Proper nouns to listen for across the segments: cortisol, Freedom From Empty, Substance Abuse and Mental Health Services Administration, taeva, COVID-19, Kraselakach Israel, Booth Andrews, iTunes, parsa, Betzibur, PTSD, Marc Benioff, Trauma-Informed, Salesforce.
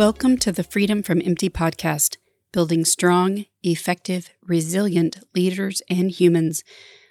Welcome to the Freedom From Empty podcast, building strong, effective, resilient leaders and humans.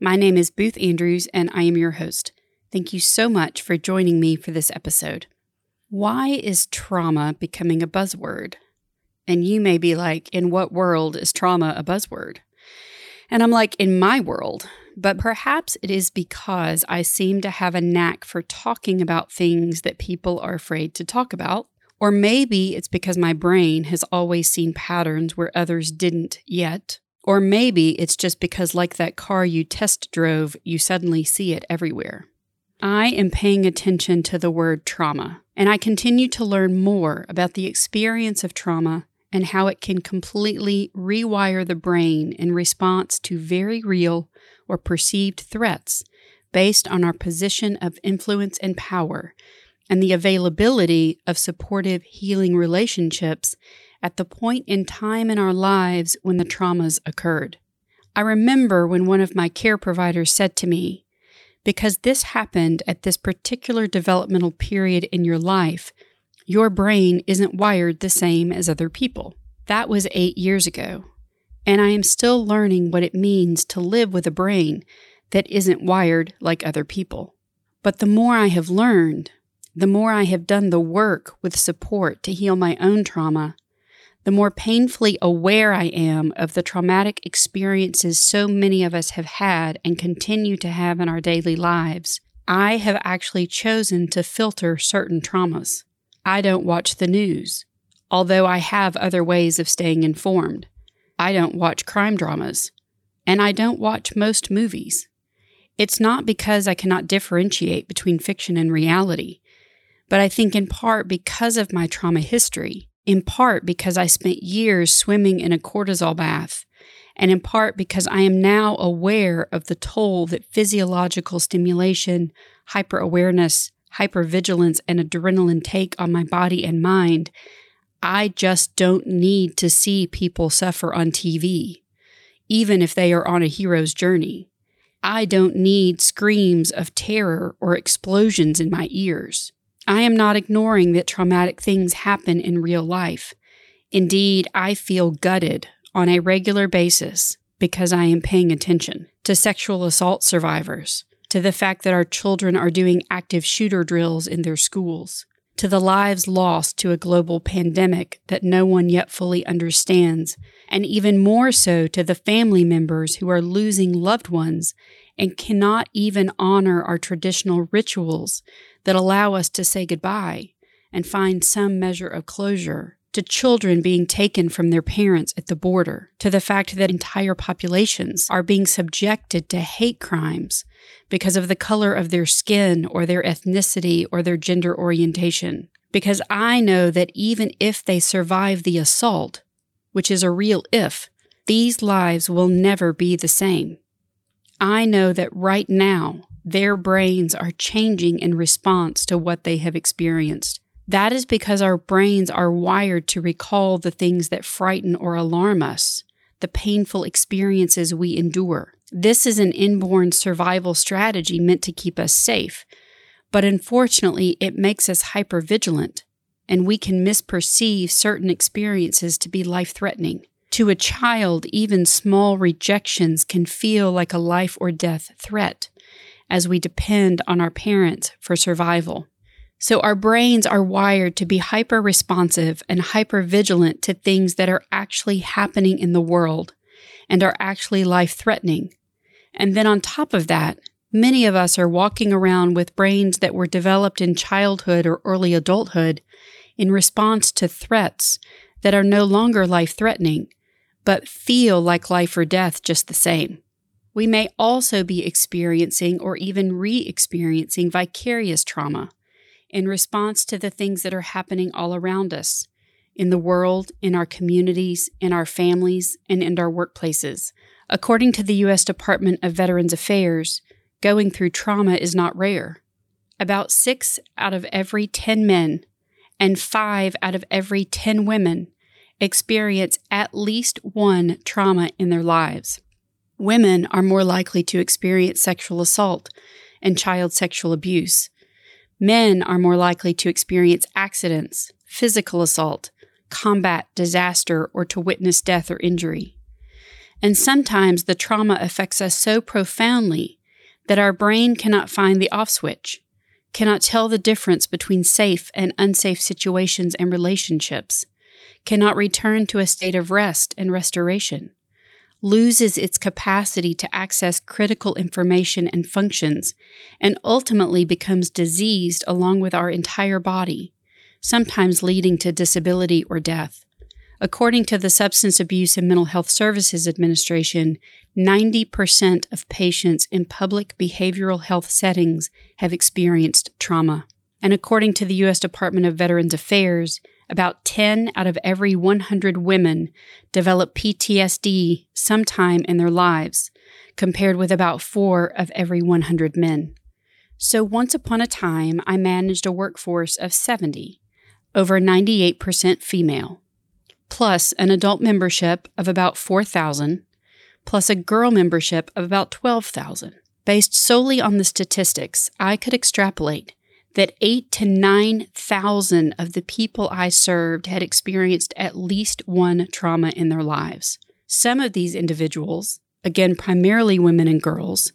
My name is Booth Andrews, and I am your host. Thank you so much for joining me for this episode. Why is trauma becoming a buzzword? And you may be like, in what world is trauma a buzzword? And I'm like, in my world. But perhaps it is because I seem to have a knack for talking about things that people are afraid to talk about. Or maybe it's because my brain has always seen patterns where others didn't yet. Or maybe it's just because, like that car you test drove, you suddenly see it everywhere. I am paying attention to the word trauma, and I continue to learn more about the experience of trauma and how it can completely rewire the brain in response to very real or perceived threats based on our position of influence and power, and the availability of supportive healing relationships at the point in time in our lives when the traumas occurred. I remember when one of my care providers said to me, because this happened at this particular developmental period in your life, your brain isn't wired the same as other people. That was 8 years ago, and I am still learning what it means to live with a brain that isn't wired like other people. But the more I have learned, the more I have done the work with support to heal my own trauma, the more painfully aware I am of the traumatic experiences so many of us have had and continue to have in our daily lives. I have actually chosen to filter certain traumas. I don't watch the news, although I have other ways of staying informed. I don't watch crime dramas, and I don't watch most movies. It's not because I cannot differentiate between fiction and reality, but I think in part because of my trauma history, in part because I spent years swimming in a cortisol bath, and in part because I am now aware of the toll that physiological stimulation, hyperawareness, hypervigilance, and adrenaline take on my body and mind, I just don't need to see people suffer on TV, even if they are on a hero's journey. I don't need screams of terror or explosions in my ears. I am not ignoring that traumatic things happen in real life. Indeed, I feel gutted on a regular basis because I am paying attention to sexual assault survivors, to the fact that our children are doing active shooter drills in their schools, to the lives lost to a global pandemic that no one yet fully understands, and even more so to the family members who are losing loved ones and cannot even honor our traditional rituals that allow us to say goodbye and find some measure of closure, to children being taken from their parents at the border, to the fact that entire populations are being subjected to hate crimes because of the color of their skin or their ethnicity or their gender orientation. Because I know that even if they survive the assault, which is a real if, these lives will never be the same. I know that right now, their brains are changing in response to what they have experienced. That is because our brains are wired to recall the things that frighten or alarm us, the painful experiences we endure. This is an inborn survival strategy meant to keep us safe, but unfortunately, it makes us hypervigilant, and we can misperceive certain experiences to be life-threatening. To a child, even small rejections can feel like a life or death threat, as we depend on our parents for survival. So our brains are wired to be hyper-responsive and hyper-vigilant to things that are actually happening in the world and are actually life-threatening. And then on top of that, many of us are walking around with brains that were developed in childhood or early adulthood in response to threats that are no longer life-threatening, but feel like life or death just the same. We may also be experiencing or even re-experiencing vicarious trauma in response to the things that are happening all around us, in the world, in our communities, in our families, and in our workplaces. According to the U.S. Department of Veterans Affairs, going through trauma is not rare. About 6 out of every 10 men and 5 out of every 10 women experience at least one trauma in their lives. Women are more likely to experience sexual assault and child sexual abuse. Men are more likely to experience accidents, physical assault, combat, disaster, or to witness death or injury. And sometimes the trauma affects us so profoundly that our brain cannot find the off switch, cannot tell the difference between safe and unsafe situations and relationships, cannot return to a state of rest and restoration, loses its capacity to access critical information and functions, and ultimately becomes diseased along with our entire body, sometimes leading to disability or death. According to the Substance Abuse and Mental Health Services Administration, 90% of patients in public behavioral health settings have experienced trauma. And according to the U.S. Department of Veterans Affairs, about 10 out of every 100 women develop PTSD sometime in their lives, compared with about 4 of every 100 men. So once upon a time, I managed a workforce of 70, over 98% female, plus an adult membership of about 4,000, plus a girl membership of about 12,000. Based solely on the statistics, I could extrapolate that 8,000 to 9,000 of the people I served had experienced at least one trauma in their lives. Some of these individuals, again primarily women and girls,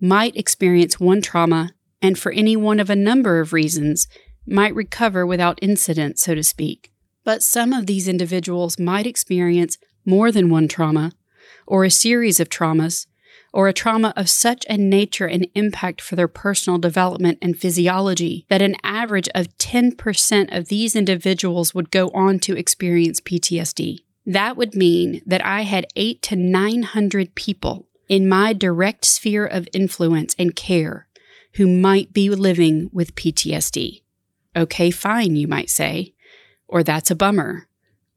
might experience one trauma and for any one of a number of reasons might recover without incident, so to speak. But some of these individuals might experience more than one trauma, or a series of traumas, or a trauma of such a nature and impact for their personal development and physiology that an average of 10% of these individuals would go on to experience PTSD. That would mean that I had 800 to 900 people in my direct sphere of influence and care who might be living with PTSD. Okay, fine, you might say. Or that's a bummer,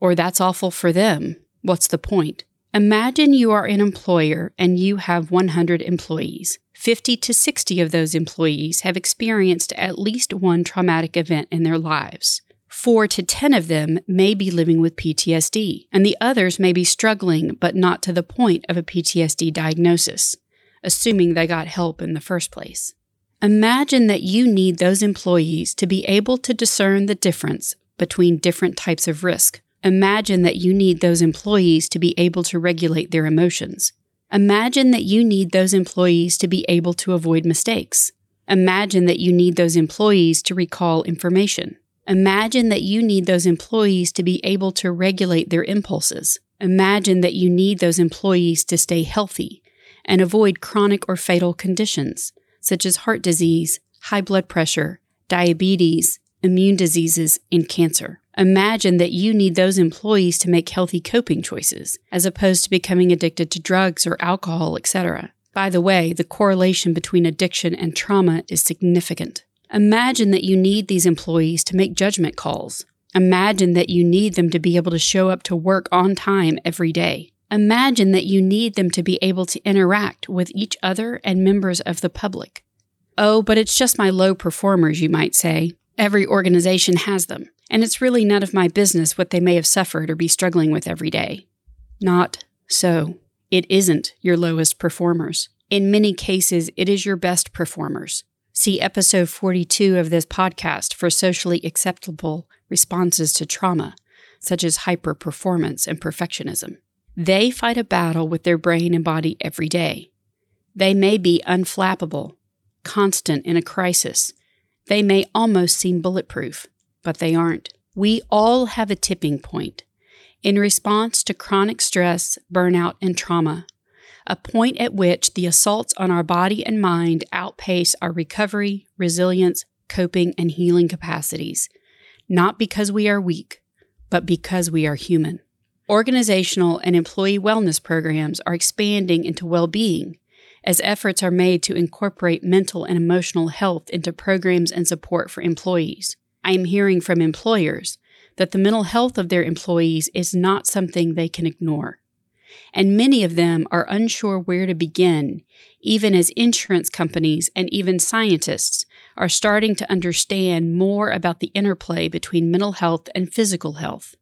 or that's awful for them. What's the point? Imagine you are an employer and you have 100 employees. 50 to 60 of those employees have experienced at least one traumatic event in their lives. 4 to 10 of them may be living with PTSD, and the others may be struggling but not to the point of a PTSD diagnosis, assuming they got help in the first place. Imagine that you need those employees to be able to discern the difference between different types of risk. Imagine that you need those employees to be able to regulate their emotions. Imagine that you need those employees to be able to avoid mistakes. Imagine that you need those employees to recall information. Imagine that you need those employees to be able to regulate their impulses. Imagine that you need those employees to stay healthy and avoid chronic or fatal conditions, such as heart disease, high blood pressure, diabetes, immune diseases, and cancer. Imagine that you need those employees to make healthy coping choices, as opposed to becoming addicted to drugs or alcohol, etc. By the way, the correlation between addiction and trauma is significant. Imagine that you need these employees to make judgment calls. Imagine that you need them to be able to show up to work on time every day. Imagine that you need them to be able to interact with each other and members of the public. Oh, but it's just my low performers, you might say. Every organization has them, and it's really none of my business what they may have suffered or be struggling with every day. Not so. It isn't your lowest performers. In many cases, it is your best performers. See episode 42 of this podcast for socially acceptable responses to trauma, such as hyperperformance and perfectionism. They fight a battle with their brain and body every day. They may be unflappable, constant in a crisis. They may almost seem bulletproof, but they aren't. We all have a tipping point in response to chronic stress, burnout, and trauma, a point at which the assaults on our body and mind outpace our recovery, resilience, coping, and healing capacities, not because we are weak, but because we are human. Organizational and employee wellness programs are expanding into well-being, as efforts are made to incorporate mental and emotional health into programs and support for employees. I am hearing from employers that the mental health of their employees is not something they can ignore, and many of them are unsure where to begin, even as insurance companies and even scientists are starting to understand more about the interplay between mental health and physical health,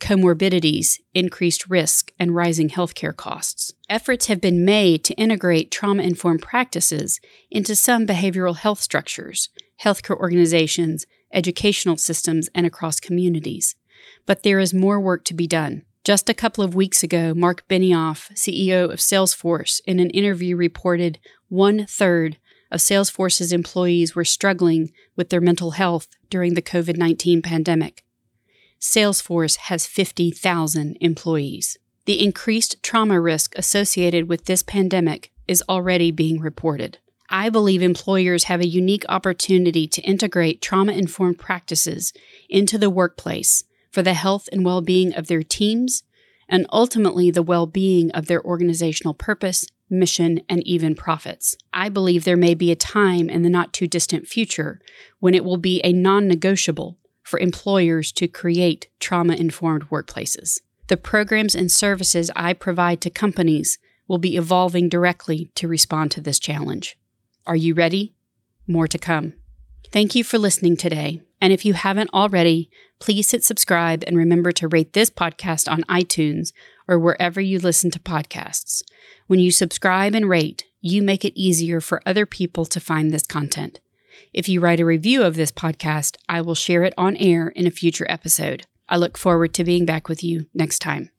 comorbidities, increased risk, and rising healthcare costs. Efforts have been made to integrate trauma-informed practices into some behavioral health structures, healthcare organizations, educational systems, and across communities. But there is more work to be done. Just a couple of weeks ago, Marc Benioff, CEO of Salesforce, in an interview reported 1/3 of Salesforce's employees were struggling with their mental health during the COVID-19 pandemic. Salesforce has 50,000 employees. The increased trauma risk associated with this pandemic is already being reported. I believe employers have a unique opportunity to integrate trauma-informed practices into the workplace for the health and well-being of their teams and ultimately the well-being of their organizational purpose, mission, and even profits. I believe there may be a time in the not-too-distant future when it will be a non-negotiable for employers to create trauma-informed workplaces. The programs and services I provide to companies will be evolving directly to respond to this challenge. Are you ready? More to come. Thank you for listening today. And if you haven't already, please hit subscribe and remember to rate this podcast on iTunes or wherever you listen to podcasts. When you subscribe and rate, you make it easier for other people to find this content. If you write a review of this podcast, I will share it on air in a future episode. I look forward to being back with you next time.